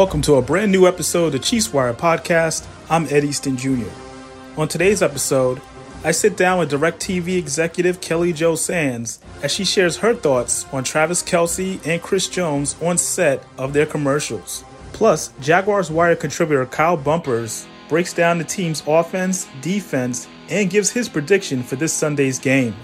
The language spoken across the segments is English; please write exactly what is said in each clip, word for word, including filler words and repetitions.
Welcome to a brand new episode of the Chiefs Wire Podcast. I'm Ed Easton Junior On today's episode, I sit down with DirecTV executive Kelly Jo Sands as she shares her thoughts on Travis Kelce and Chris Jones on set of their commercials. Plus, Jaguars Wire contributor Kyle Bumpers breaks down the team's offense, defense, and gives his prediction for this Sunday's game.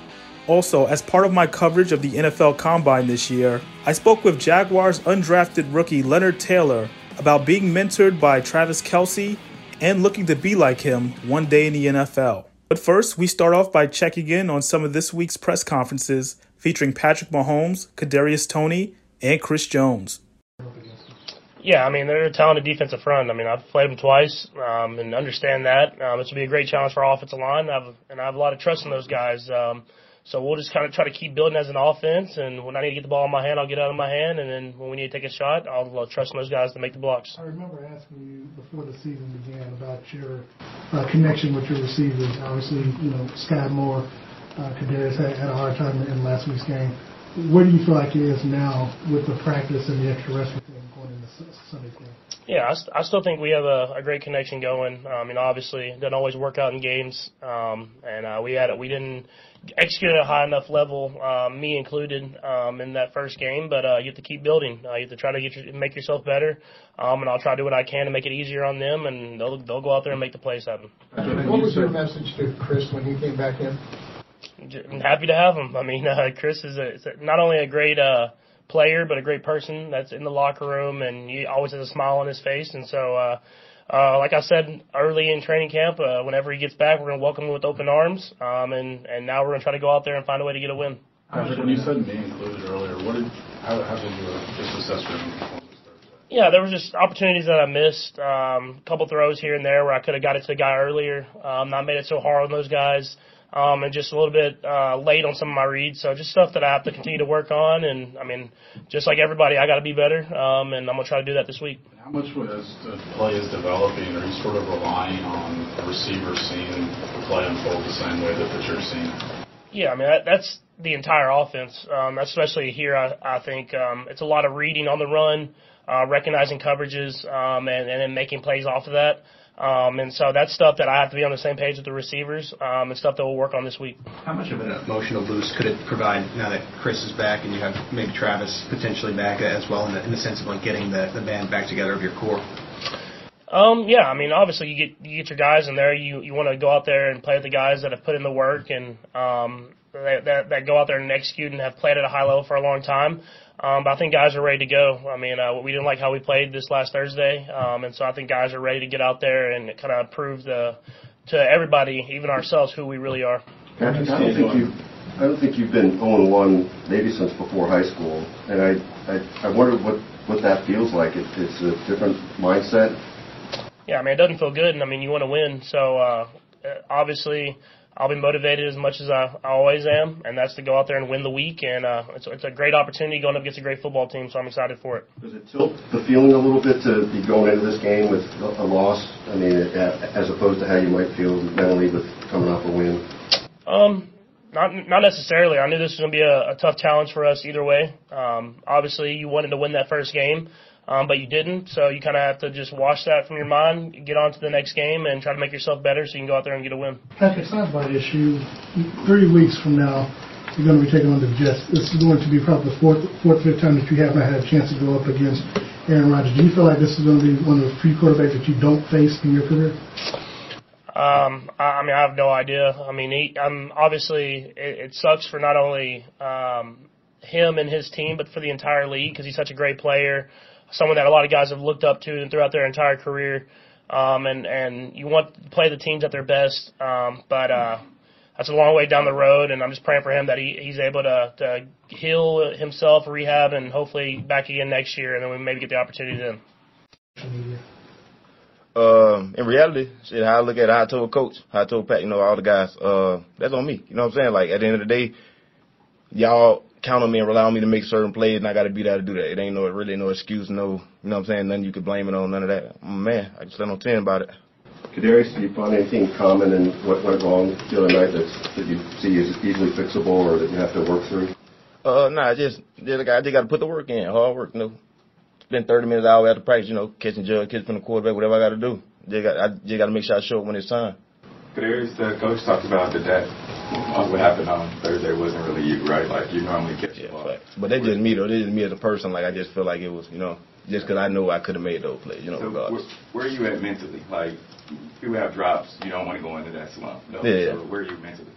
Also, as part of my coverage of the N F L Combine this year, I spoke with Jaguars undrafted rookie Leonard Taylor about being mentored by Travis Kelce and looking to be like him one day in the N F L. But first, we start off by checking in on some of this week's press conferences featuring Patrick Mahomes, Kadarius Toney, and Chris Jones. Yeah, I mean, they're a talented defensive front. I mean, I've played them twice um, and understand that. Um, this will be a great challenge for our offensive line, I've, and I have a lot of trust in those guys. Um, So we'll just kind of try to keep building as an offense, and when I need to get the ball in my hand, I'll get it out of my hand, and then when we need to take a shot, I'll uh, trust those guys to make the blocks. I remember asking you before the season began about your uh, connection with your receivers. Obviously, you know, Sky Moore, uh, Kadarius had, had a hard time in last week's game. Where do you feel like he is now with the practice and the extra rest with him going into Sunday's game? Yeah, I, st- I still think we have a, a great connection going. I mean, obviously, it doesn't always work out in games, um, and uh, we had it. We didn't execute at a high enough level, uh, me included, um, in that first game. But uh, you have to keep building. Uh, you have to try to get your, make yourself better, um, and I'll try to do what I can to make it easier on them, and they'll they'll go out there and make the plays happen. What was your message to Chris when he came back in? I'm happy to have him. I mean, uh, Chris is a, is a, not only a great uh, – player, but a great person that's in the locker room, and he always has a smile on his face. And so, uh, uh, like I said early in training camp, uh, whenever he gets back, we're going to welcome him with open arms. Um, and, and now we're going to try to go out there and find a way to get a win. Patrick, when you said me included earlier, what did, how, how did you uh, just assess your Yeah, there was just opportunities that I missed, um, a couple throws here and there where I could have got it to the guy earlier, um, not made it so hard on those guys. Um, and just a little bit uh, late on some of my reads. So just stuff that I have to continue to work on. And, I mean, just like everybody, I got to be better, um, and I'm going to try to do that this week. How much as the play is developing, are you sort of relying on the receiver seeing the play unfold the same way that you're seeing it? Yeah, I mean, that, that's the entire offense, um, especially here. I, I think um, it's a lot of reading on the run, uh, recognizing coverages, um, and, and then making plays off of that. Um, and so that's stuff that I have to be on the same page with the receivers, um, and stuff that we'll work on this week. How much of an emotional boost could it provide now that Chris is back and you have maybe Travis potentially back as well in the, in the sense of like getting the, the band back together of your core? Um, yeah, I mean, obviously you get you get your guys in there. You, you want to go out there and play with the guys that have put in the work and um, that, that, that go out there and execute and have played at a high level for a long time. Um, but I think guys are ready to go. I mean, uh, we didn't like how we played this last Thursday, um, and so I think guys are ready to get out there and kind of prove the, to everybody, even ourselves, who we really are. Patrick, I don't think you, I don't think you've been oh and one maybe since before high school, and I, I, I wonder what, what that feels like. It, it's a different mindset. Yeah, I mean, it doesn't feel good, and I mean, you want to win, so uh, obviously. I'll be motivated as much as I, I always am, and that's to go out there and win the week. And uh, it's, it's a great opportunity going up against a great football team, so I'm excited for it. Does it tilt the feeling a little bit to be going into this game with a loss? I mean, as opposed to how you might feel mentally with coming off a win? Um, not not necessarily. I knew this was going to be a, a tough challenge for us either way. Um, obviously, you wanted to win that first game. Um, but you didn't, so you kind of have to just wash that from your mind, get on to the next game, and try to make yourself better so you can go out there and get a win. Patrick, side by issue, three weeks from now, you're going to be taking on the Jets. This is going to be probably the fourth, fourth, fifth time that you haven't had a chance to go up against Aaron Rodgers. Do you feel like this is going to be one of the few quarterbacks that you don't face in your career? Um, I, I mean, I have no idea. I mean, he, I'm obviously, it, it sucks for not only um, him and his team, but for the entire league because he's such a great player. Someone that a lot of guys have looked up to throughout their entire career, um, and, and you want to play the teams at their best. Um, but uh, that's a long way down the road, and I'm just praying for him that he, he's able to, to heal himself, rehab, and hopefully back again next year, and then we maybe get the opportunity then. Um, in reality, shit, how I look at it, how I told Coach, how I told Pat, you know, all the guys, uh, that's on me. You know what I'm saying? Like, at the end of the day, y'all count on me and rely on me to make certain plays, and I got to be there to do that. It ain't no, really no excuse, no, you know what I'm saying, nothing you could blame it on, none of that. Man, I can stand on ten about it. Kadarius, did you find anything common in what went wrong the other night that you see is easily fixable or that you have to work through? Uh, nah, just, just I just got to put the work in, hard work, you know. spend thirty minutes an hour after practice, you know, catching jug, catching from the quarterback, whatever I got to do. Just got, I just got to make sure I show up when it's time. Kadarius, the coach talked about that that what happened on Thursday wasn't really you, right? Like, you normally catch the ball. But that's just me, though. That's just me as a person. Like, I just feel like it was, you know, just because I know I could have made those plays, you know, so regardless. Where, where are you at mentally? Like, people have drops. You don't want to go into that slump. No? Yeah. So where are you mentally?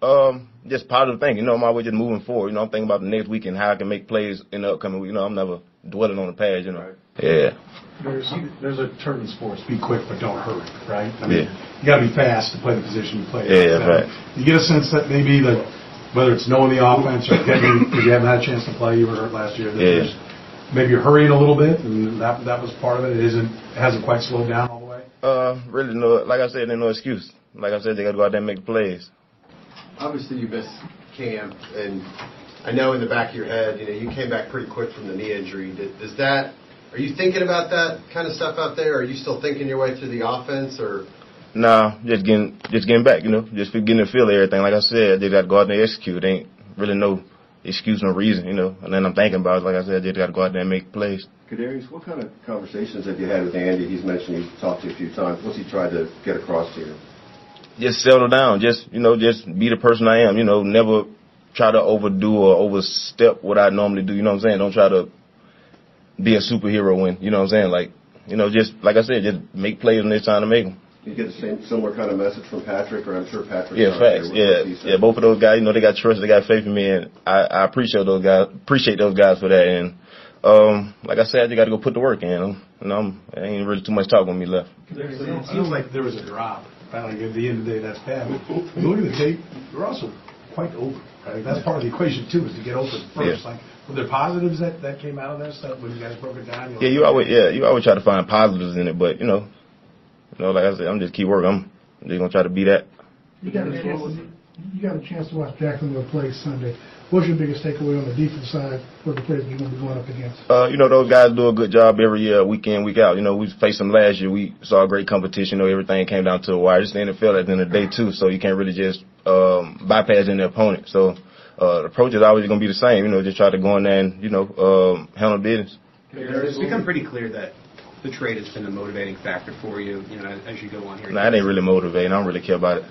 Um, just positive thinking. You know, I'm always just moving forward. You know, I'm thinking about the next week and how I can make plays in the upcoming week. You know, I'm never dwelling on the past, you know. Right. Yeah. There's there's a term in sports, be quick but don't hurry, right? I mean, yeah. You got to be fast to play the position you play. Yeah, right. You get a sense that maybe, the, whether it's knowing the offense or getting, you haven't had a chance to play, you were hurt last year. Yeah. Maybe you're hurrying a little bit, and that that was part of it. It isn't, it hasn't quite slowed down all the way. Uh, really, no. Like I said, there's no excuse. Like I said, they got to go out there and make the plays. Obviously, you missed camp, and I know in the back of your head, you know, you came back pretty quick from the knee injury. Does that? Are you thinking about that kind of stuff out there? Or are you still thinking your way through the offense? Or nah, just getting just getting back, you know, just getting the feel of everything. Like I said, they got to go out there and execute. There ain't really no excuse, no reason, you know. And then I'm thinking about it. Like I said, they got to go out there and make plays. Kadarius, what kind of conversations have you had with Andy? He's mentioned he's talked to you a few times. What's he tried to get across to you? Just settle down. Just, you know, just be the person I am. You know, never try to overdo or overstep what I normally do. You know what I'm saying? Don't try to be a superhero when, you know what I'm saying? Like, you know, just, like I said, just make plays when it's time to make them. You get the same similar kind of message from Patrick, or I'm sure Patrick. Yeah, facts. Yeah, yeah. Both of those guys, you know, they got trust, they got faith in me, and I, I appreciate those guys, appreciate those guys for that. And um, like I said, I just got to go put the work in. You know, I'm, I ain't really too much talk with me left. There's, it seems like there was a drop. Like at the end of the day, that's bad. But look at the tape. You're also quite open. Right? That's part of the equation too, is to get open first. Yeah. Like, were there positives that, that came out of that stuff when you guys broke it down? Yeah, you always yeah you always try to find positives in it, but you know, you know, like I said, I'm just keep working. I'm just gonna try to be that. You got a chance. You got a chance to watch Jacksonville play Sunday. What's your biggest takeaway on the defense side for the players you're going to be going up against? Uh, you know, those guys do a good job every year, week in, week out. You know, we faced them last year. We saw great competition. You know, everything came down to a wire. It's the N F L at the end of the day, too, so you can't really just um, bypass any opponent. So uh, the approach is always going to be the same. You know, just try to go in there and, you know, um, handle business. It's become pretty clear that the trade has been a motivating factor for you, you know, as you go on here. No, nah, it ain't really motivating. I don't really care about it.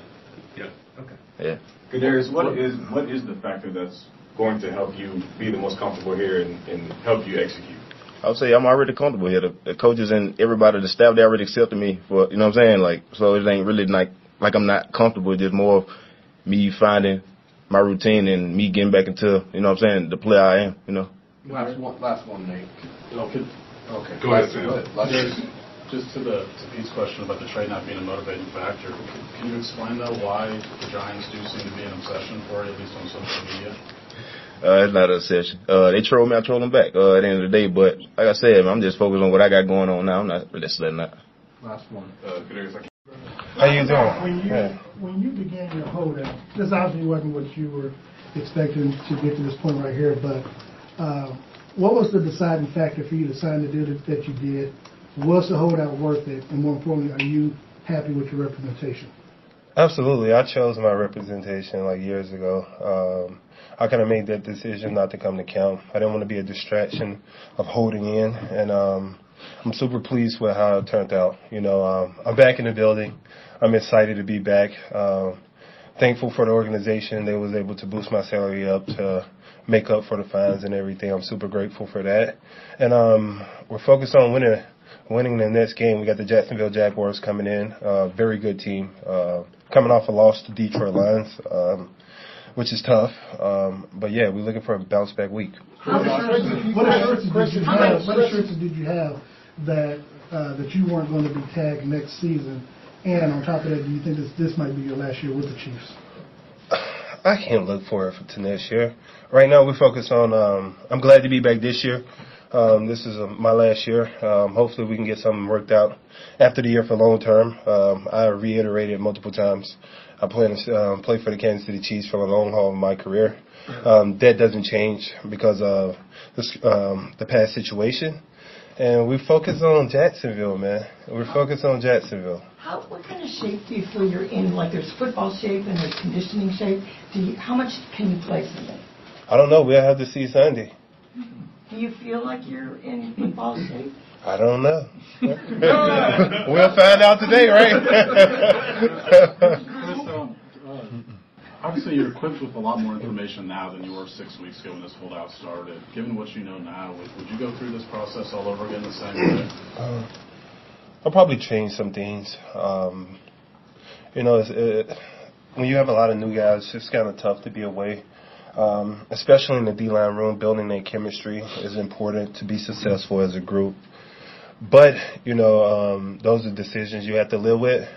Yeah, okay. Yeah. Kadarius, what is what is the factor that's going to help you be the most comfortable here and, and help you execute? I would say I'm already comfortable here. The, the coaches and everybody, the staff, they already accepted me for, you know what I'm saying? Like, so it ain't really like like I'm not comfortable. It's just more of me finding my routine and me getting back into, you know what I'm saying, the player I am, you know. Last one, last one, Nate. Okay. okay. Go ahead, Sam. Just to the to Pete's question about the trade not being a motivating factor, can you explain, though, why the Giants do seem to be an obsession for it, at least on social media? Uh, it's not an obsession. Uh, they troll me, I troll them back uh, at the end of the day. But like I said, I'm just focused on what I got going on now. I'm not really letting that. Last one. Uh, How you doing? When you, yeah. when you began your holdout, this obviously wasn't what you were expecting to get to this point right here, but uh, what was the deciding factor for you to sign the deal that you did? Was the holdout worth it? And more importantly, are you happy with your representation? Absolutely. I chose my representation like years ago. Um, I kind of made that decision not to come to camp. I didn't want to be a distraction of holding in. And um, I'm super pleased with how it turned out. You know, um, I'm back in the building. I'm excited to be back. Um, thankful for the organization. They was able to boost my salary up to make up for the fines and everything. I'm super grateful for that. And um, we're focused on winning. Winning the next game, we got the Jacksonville Jaguars coming in, uh, very good team, uh, coming off a loss to Detroit Lions, um, which is tough. Um, but, yeah, we're looking for a bounce-back week. How many assurances did you have that uh, that you weren't going to be tagged next season? And on top of that, do you think this, this might be your last year with the Chiefs? I can't look for it for to next year. Right now we're focused on um, – I'm glad to be back this year. Um, this is a, my last year. Um, hopefully we can get something worked out after the year for long term. Um, I reiterated multiple times. I plan to um, play for the Kansas City Chiefs for the long haul of my career. Um, that doesn't change because of this, um, the past situation. And we focus on Jacksonville, man. We're focused on Jacksonville. How, what kind of shape do you feel you're in? Like, there's football shape and there's conditioning shape. Do you, how much can you play for that? I don't know. We'll have to see Sunday. Do you feel like you're in football shape? I don't know. We'll find out today, right? So, uh, obviously, you're equipped with a lot more information now than you were six weeks ago when this holdout started. Given what you know now, would, would you go through this process all over again the same way? Uh, I'll probably change some things. Um, you know, it's, it, when you have a lot of new guys, it's kind of tough to be away. Um, especially in the D-line room, building that chemistry is important to be successful as a group. But, you know, um, those are decisions you have to live with.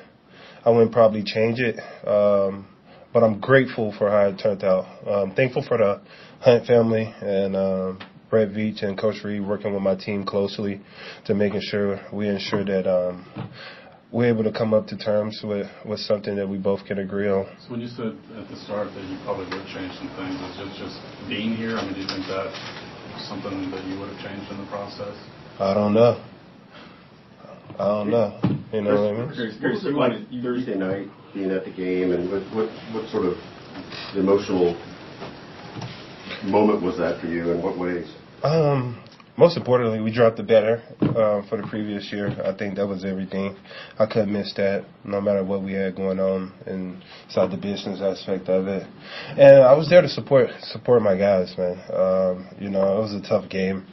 I wouldn't probably change it, um, but I'm grateful for how it turned out. I'm thankful for the Hunt family and um, Brett Veach and Coach Reed working with my team closely to making sure we ensure that um, we're able to come up to terms with, with something that we both can agree on. So when you said at the start that you probably would change some things, is it just being here? I mean, do you think that was something that you would have changed in the process? I don't know. I don't know. You know what I mean? Chris, Chris, you wanted Thursday night being at the game, and what, what, what sort of emotional moment was that for you, in what ways? Um... Most importantly, we dropped the batter um, for the previous year. I think that was everything. I couldn't miss that, no matter what we had going on inside the business aspect of it. And I was there to support support my guys, man. Um, you know, it was a tough game.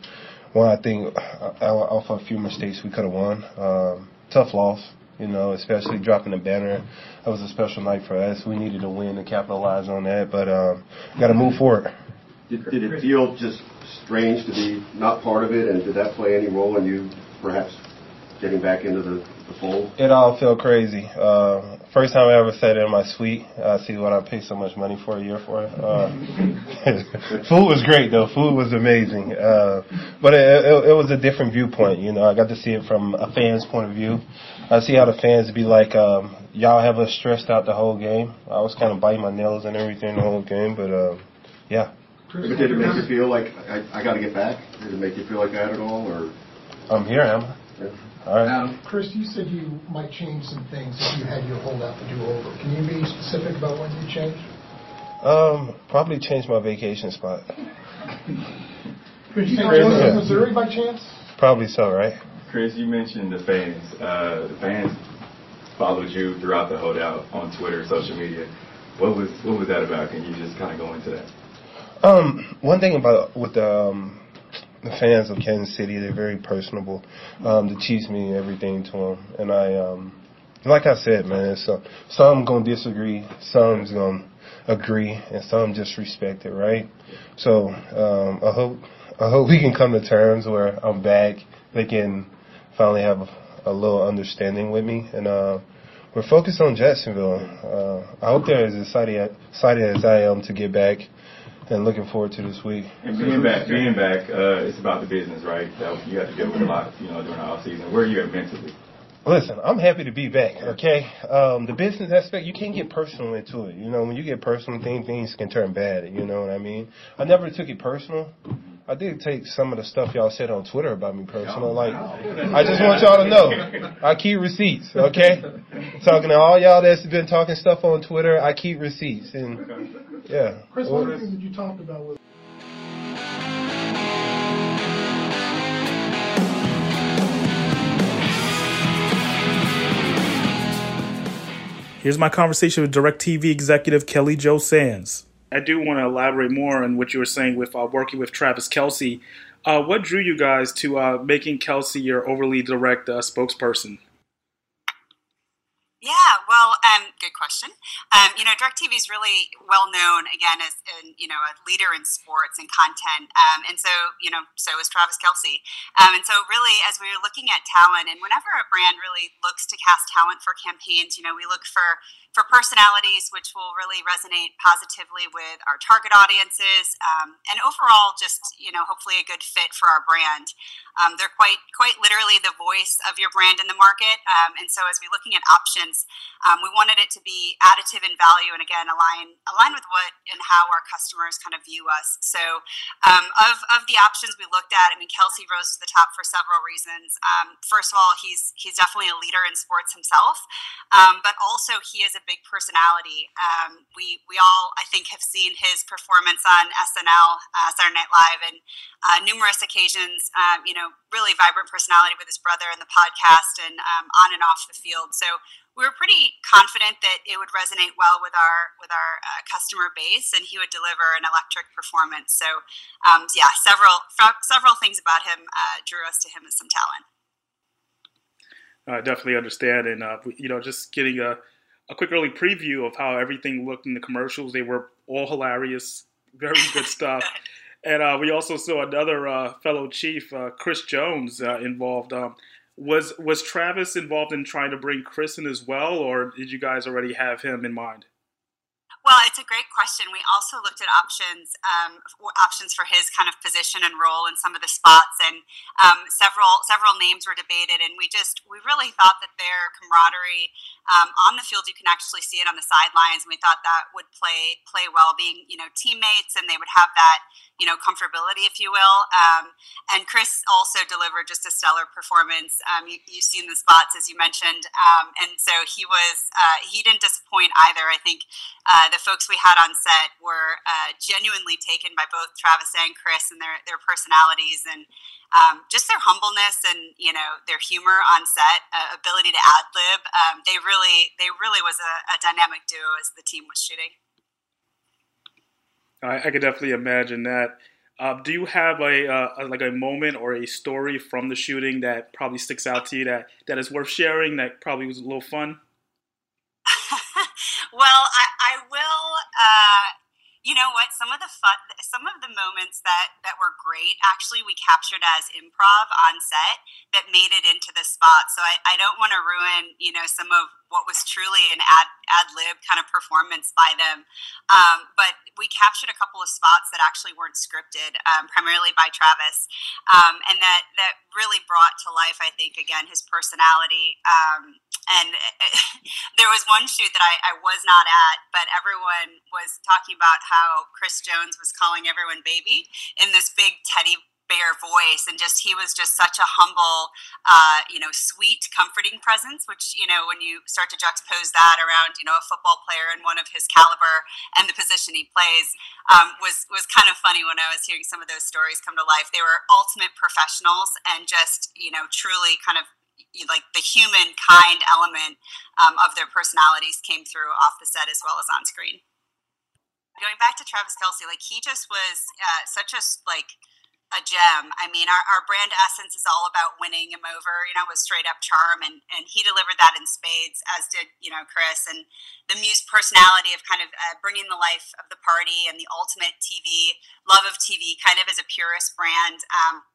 One, I think off a few mistakes we could have won. Um, tough loss, you know, especially dropping the batter. That was a special night for us. We needed to win to capitalize on that, but um, got to move forward. Did, did it feel just strange to be not part of it, and did that play any role in you perhaps getting back into the, the fold? It all felt crazy. Uh, first time I ever sat in my suite. I see what I paid so much money for a year for. Uh, food was great, though. Food was amazing. Uh, but it, it, it was a different viewpoint. You know, I got to see it from a fan's point of view. I see how the fans be like, um, y'all have us stressed out the whole game. I was kind of biting my nails and everything the whole game, but uh, yeah. But did it make you feel like I, I got to get back? Did it make you feel like that at all? Or I'm here, am I? Yeah. All right. Adam. Chris, you said you might change some things if you had your holdout to do over. Can you be specific about what you changed? Um, probably change my vacation spot. Could you go to Missouri by chance? Probably so, right? Chris, you mentioned the fans. Uh, the fans followed you throughout the holdout on Twitter, social media. What was what was that about? Can you just kind of go into that? Um, one thing about with the, um, the fans of Kansas City, they're very personable. Um, the Chiefs mean everything to them. And I, um, like I said, man, so, some going to disagree, some's going to agree, and some just respect it, right? So um, I hope I hope we can come to terms where I'm back. They can finally have a, a little understanding with me. And uh, we're focused on Jacksonville. Uh, I hope they're as excited, excited as I am to get back. And looking forward to this week. And being back, being back, uh, it's about the business, right? That you have to deal with a lot, you know, during the off season. Where are you at mentally? Listen, I'm happy to be back. Okay, um, the business aspect, you can't get personal into it. You know, when you get personal, things things can turn bad. You know what I mean? I never took it personal. I did take some of the stuff y'all said on Twitter about me personal. Like, I just want y'all to know, I keep receipts, okay? Talking to all y'all that's been talking stuff on Twitter, I keep receipts. And, yeah. Chris, one of the things that you talked about was... Here's my conversation with DirecTV executive Kelly Jo Sands. I do want to elaborate more on what you were saying with uh, working with Travis Kelce. Uh, what drew you guys to uh, making Kelce your overly direct uh, spokesperson? Yeah, well, um, good question. Um, you know, DirecTV is really well known, again, as in, you know, a leader in sports and content. Um, and so, you know, so is Travis Kelce. Um, and so really, as we were looking at talent, and whenever a brand really looks to cast talent for campaigns, you know, we look for for personalities which will really resonate positively with our target audiences, um, and overall just, you know, hopefully a good fit for our brand. Um, they're quite quite literally the voice of your brand in the market. Um, and so as we're looking at options, um, we wanted it it to be additive in value and, again, align align with what and how our customers kind of view us. So um, of, of the options we looked at, I mean, Kelce rose to the top for several reasons. Um, first of all, he's he's definitely a leader in sports himself, um, but also he is a big personality. Um, we, we all, I think, have seen his performance on S N L, uh, Saturday Night Live, and uh, numerous occasions, um, you know, really vibrant personality with his brother and the podcast and um, on and off the field. So we were pretty confident that it would resonate well with our with our uh, customer base, and he would deliver an electric performance. So, um, yeah, several f- several things about him uh, drew us to him as some talent. I definitely understand, and uh, you know, just getting a a quick early preview of how everything looked in the commercials. They were all hilarious, very good stuff. And uh, we also saw another uh, fellow Chief, uh, Chris Jones, uh, involved. Um, was was Travis involved in trying to bring Chris in as well, or did you guys already have him in mind? Well, it's a great question. We also looked at options, um, options for his kind of position and role in some of the spots, and um, several several names were debated. And we just we really thought that their camaraderie um, on the field, you can actually see it on the sidelines, and we thought that would play play well, being you know teammates, and they would have that you know comfortability, if you will. Um, and Chris also delivered just a stellar performance. Um, you, you've seen the spots, as you mentioned, um, and so he was uh, he didn't disappoint either. I think uh, the The folks we had on set were uh, genuinely taken by both Travis and Chris and their, their personalities and um, just their humbleness and you know their humor on set, uh, ability to ad lib. Um, they really, they really was a, a dynamic duo as the team was shooting. I, I could definitely imagine that. Uh, do you have a, a like a moment or a story from the shooting that probably sticks out to you that that is worth sharing? That probably was a little fun. Well, I, I will, uh, you know what, some of the fun, some of the moments that, that were great, actually we captured as improv on set that made it into the spot. So I, I don't want to ruin, you know, some of what was truly an ad, ad lib kind of performance by them. Um, but we captured a couple of spots that actually weren't scripted, um, primarily by Travis. Um, and that, that really brought to life, I think, again, his personality, um, and there was one shoot that I, I was not at, but everyone was talking about how Chris Jones was calling everyone baby in this big teddy bear voice, and just he was just such a humble, uh, you know, sweet, comforting presence, which, you know, when you start to juxtapose that around, you know, a football player and one of his caliber and the position he plays, um, was, was kind of funny when I was hearing some of those stories come to life. They were ultimate professionals and just, you know, truly kind of, like the human kind element um, of their personalities came through off the set as well as on screen. Going back to Travis Kelce, like he just was uh, such a like a gem. I mean, our, our brand essence is all about winning him over, you know, with straight up charm, and, and he delivered that in spades, as did, you know, Chris, and the muse personality of kind of uh, bringing the life of the party and the ultimate T V, love of T V, kind of as a purist brand. Um,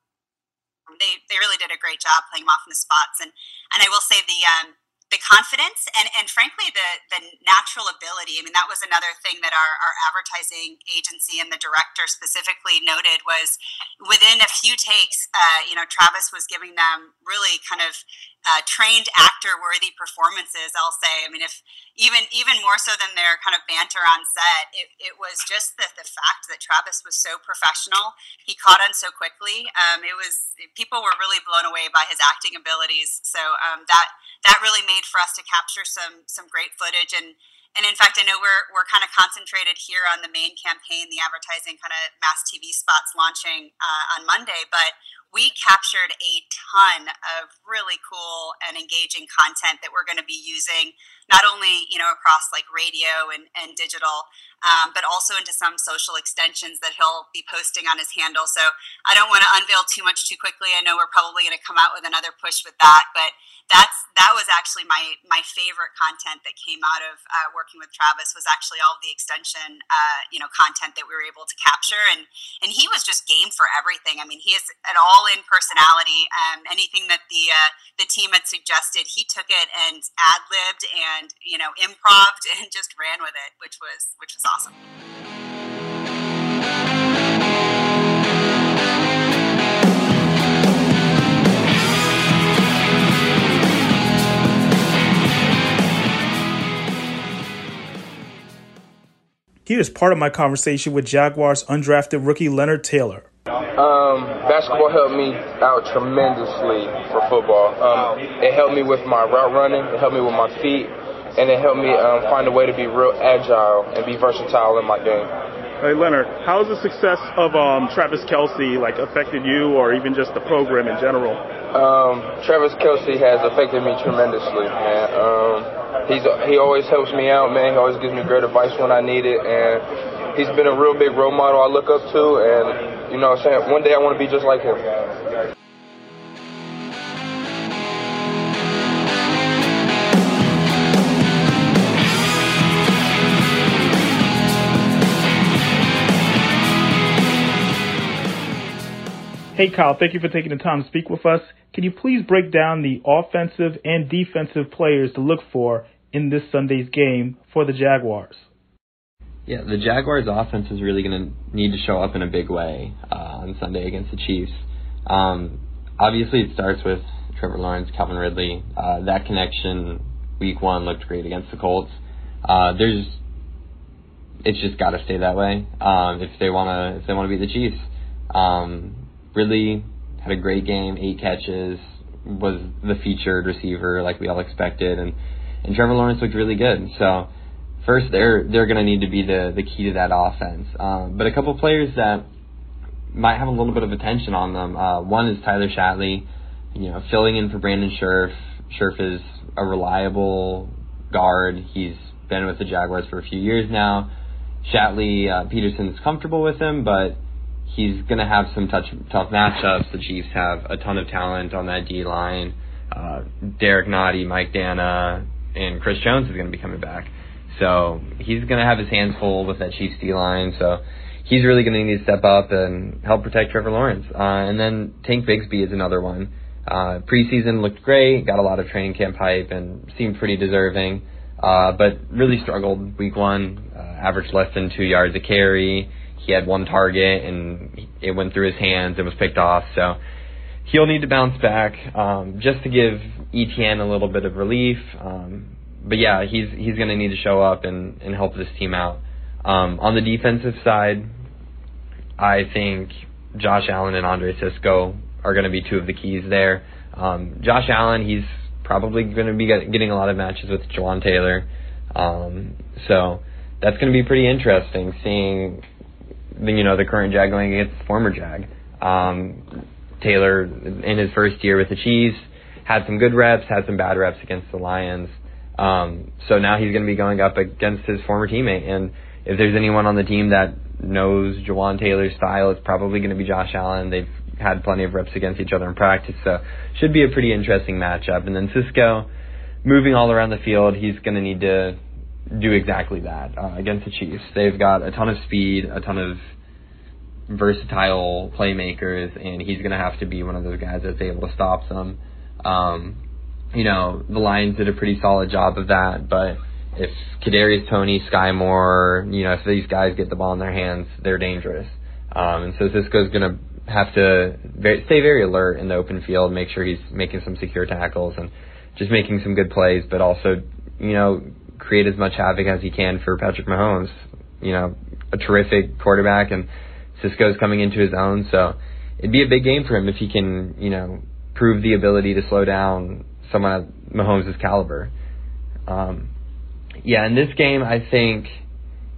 They they really did a great job playing them off in the spots, and, and I will say the um, the confidence and, and frankly the the natural ability. I mean, that was another thing that our, our advertising agency and the director specifically noted was within a few takes, uh, you know, Travis was giving them really kind of Uh, trained actor-worthy performances, I'll say. I mean, if even even more so than their kind of banter on set, it, it was just the, the fact that Travis was so professional. He caught on so quickly. Um, it was people were really blown away by his acting abilities. So um, that that really made for us to capture some some great footage. And and in fact, I know we're we're kind of concentrated here on the main campaign, the advertising kind of mass T V spots launching uh, on Monday, but we captured a ton of really cool and engaging content that we're going to be using, not only, you know, across like radio and, and digital, um, but also into some social extensions that he'll be posting on his handle. So I don't want to unveil too much too quickly. I know we're probably going to come out with another push with that, but that's that was actually my my favorite content that came out of uh, working with Travis was actually all of the extension, uh, you know, content that we were able to capture. And, and he was just game for everything. I mean, he is at all in personality. Um, anything that the uh, the team had suggested, he took it and ad-libbed and you know improv'd and just ran with it, which was which was awesome. Here is part of my conversation with Jaguars undrafted rookie Leonard Taylor. Um, basketball helped me out tremendously for football. Um, it helped me with my route running, it helped me with my feet, and it helped me um, find a way to be real agile and be versatile in my game. Hey, Leonard, how has the success of um, Travis Kelce like affected you or even just the program in general? Um, Travis Kelce has affected me tremendously, man. Um, he's, he always helps me out, man. He always gives me great advice when I need it, and he's been a real big role model I look up to, and, you know what I'm saying, one day I want to be just like him. Hey, Kyle, thank you for taking the time to speak with us. Can you please break down the offensive and defensive players to look for in this Sunday's game for the Jaguars? Yeah, the Jaguars' offense is really going to need to show up in a big way uh, on Sunday against the Chiefs. Um, obviously, it starts with Trevor Lawrence, Calvin Ridley. Uh, that connection, week one, looked great against the Colts. Uh, there's, it's just got to stay that way um, if they want to if they want to beat the Chiefs. Um, Ridley had a great game, eight catches, was the featured receiver like we all expected, and and Trevor Lawrence looked really good. So. First, they're they're going to need to be the, the key to that offense. Um, but a couple players that might have a little bit of attention on them. Uh, one is Tyler Shatley, you know, filling in for Brandon Scherf. Scherf is a reliable guard. He's been with the Jaguars for a few years now. Shatley, uh, Peterson's comfortable with him, but he's going to have some touch, tough matchups. The Chiefs have a ton of talent on that D-line. Uh, Derrick Nnadi, Mike Danna, and Chris Jones is going to be coming back. So he's going to have his hands full with that Chiefs D-line. So he's really going to need to step up and help protect Trevor Lawrence. Uh, and then Tank Bigsby is another one. Uh, preseason looked great, got a lot of training camp hype, and seemed pretty deserving, uh, but really struggled week one, uh, averaged less than two yards a carry. He had one target, and it went through his hands and was picked off. So he'll need to bounce back um, just to give E T N a little bit of relief. Um But, yeah, he's he's going to need to show up and, and help this team out. Um, on the defensive side, I think Josh Allen and Andre Cisco are going to be two of the keys there. Um, Josh Allen, he's probably going to be getting a lot of matches with Jawan Taylor. Um, so that's going to be pretty interesting, seeing the, you know, the current Jag going against the former Jag. Um, Taylor, in his first year with the Chiefs, had some good reps, had some bad reps against the Lions. Um, so now he's going to be going up against his former teammate, and if there's anyone on the team that knows Jawan Taylor's style, it's probably going to be Josh Allen. They've had plenty of reps against each other in practice, so should be a pretty interesting matchup. And then Cisco, moving all around the field, he's going to need to do exactly that uh, against the Chiefs. They've got a ton of speed, a ton of versatile playmakers, and he's going to have to be one of those guys that's able to stop them. Um, You know, the Lions did a pretty solid job of that, but if Kadarius Toney, Sky Moore, you know, if these guys get the ball in their hands, they're dangerous. Um, and so Cisco's going to have to very, stay very alert in the open field, make sure he's making some secure tackles and just making some good plays, but also, you know, create as much havoc as he can for Patrick Mahomes. You know, a terrific quarterback, and Cisco's coming into his own, so it'd be a big game for him if he can, you know, prove the ability to slow down someone of Mahomes' caliber. Um, yeah, in this game, I think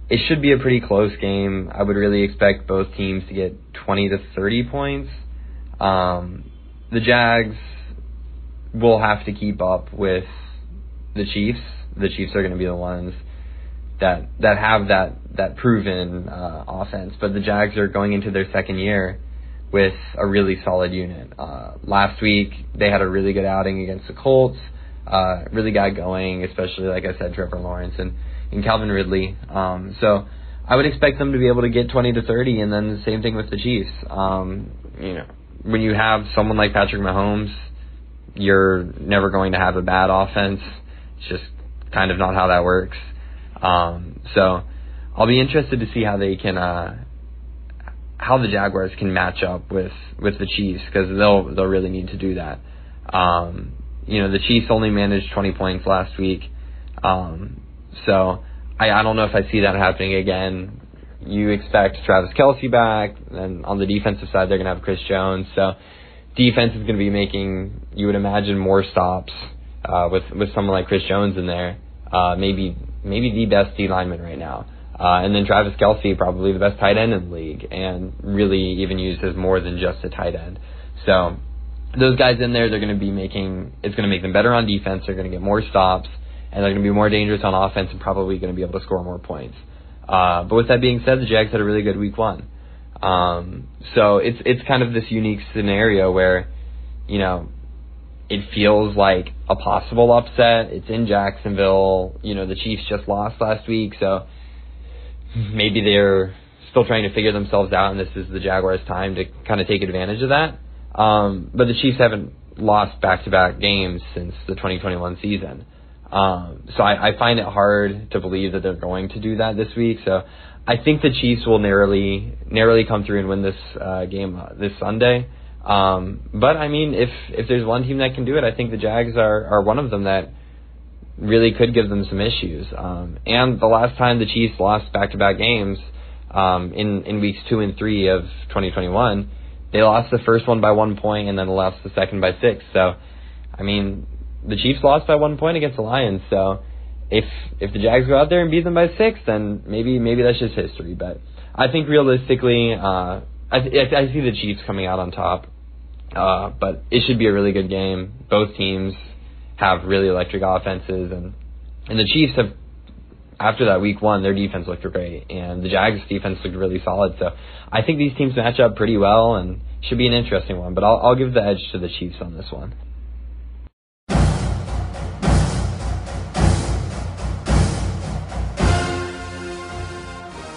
it should be a pretty close game. I would really expect both teams to get twenty to thirty points. Um, the Jags will have to keep up with the Chiefs. The Chiefs are going to be the ones that that have that, that proven uh, offense. But the Jags are going into their second year with a really solid unit. Uh, last week, they had a really good outing against the Colts, uh, really got going, especially, like I said, Trevor Lawrence and, and Calvin Ridley. Um, so I would expect them to be able to get twenty to thirty, and then the same thing with the Chiefs. Um, you know, when you have someone like Patrick Mahomes, you're never going to have a bad offense. It's just kind of not how that works. Um, so I'll be interested to see how they can uh, – how the Jaguars can match up with, with the Chiefs, because they'll they'll really need to do that. Um, you know, the Chiefs only managed twenty points last week, um, so I, I don't know if I see that happening again. You expect Travis Kelce back, and on the defensive side, they're going to have Chris Jones. So defense is going to be making, you would imagine, more stops uh, with with someone like Chris Jones in there. Uh, maybe maybe the best D lineman right now. Uh, and then Travis Kelce, probably the best tight end in the league, and really even used as more than just a tight end. So those guys in there, they're going to be making, it's going to make them better on defense. They're going to get more stops, and they're going to be more dangerous on offense and probably going to be able to score more points. Uh, but with that being said, the Jags had a really good week one. Um, so it's it's kind of this unique scenario where, you know, it feels like a possible upset. It's in Jacksonville. You know, the Chiefs just lost last week, so maybe they're still trying to figure themselves out, and this is the Jaguars' time to kind of take advantage of that. Um, but the Chiefs haven't lost back-to-back games since the twenty twenty-one season. Um, so I, I find it hard to believe that they're going to do that this week. So I think the Chiefs will narrowly narrowly come through and win this uh, game this Sunday. Um, but, I mean, if if there's one team that can do it, I think the Jags are, are one of them that really could give them some issues. Um, and the last time the Chiefs lost back-to-back games um, in, in weeks two and three of twenty twenty-one, they lost the first one by one point and then lost the second by six. So, I mean, the Chiefs lost by one point against the Lions, so if if the Jags go out there and beat them by six, then maybe maybe that's just history. But I think realistically, uh, I, th- I see the Chiefs coming out on top. Uh, but it should be a really good game. Both teams have really electric offenses, and and the Chiefs have, after that week one, their defense looked great, and the Jags' defense looked really solid. So I think these teams match up pretty well and should be an interesting one. But I'll, I'll give the edge to the Chiefs on this one.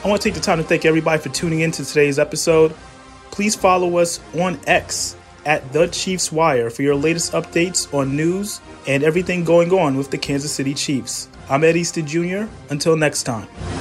I want to take the time to thank everybody for tuning in to today's episode. Please follow us on X at The Chiefs Wire for your latest updates on news and everything going on with the Kansas City Chiefs. I'm Ed Easton Junior Until next time.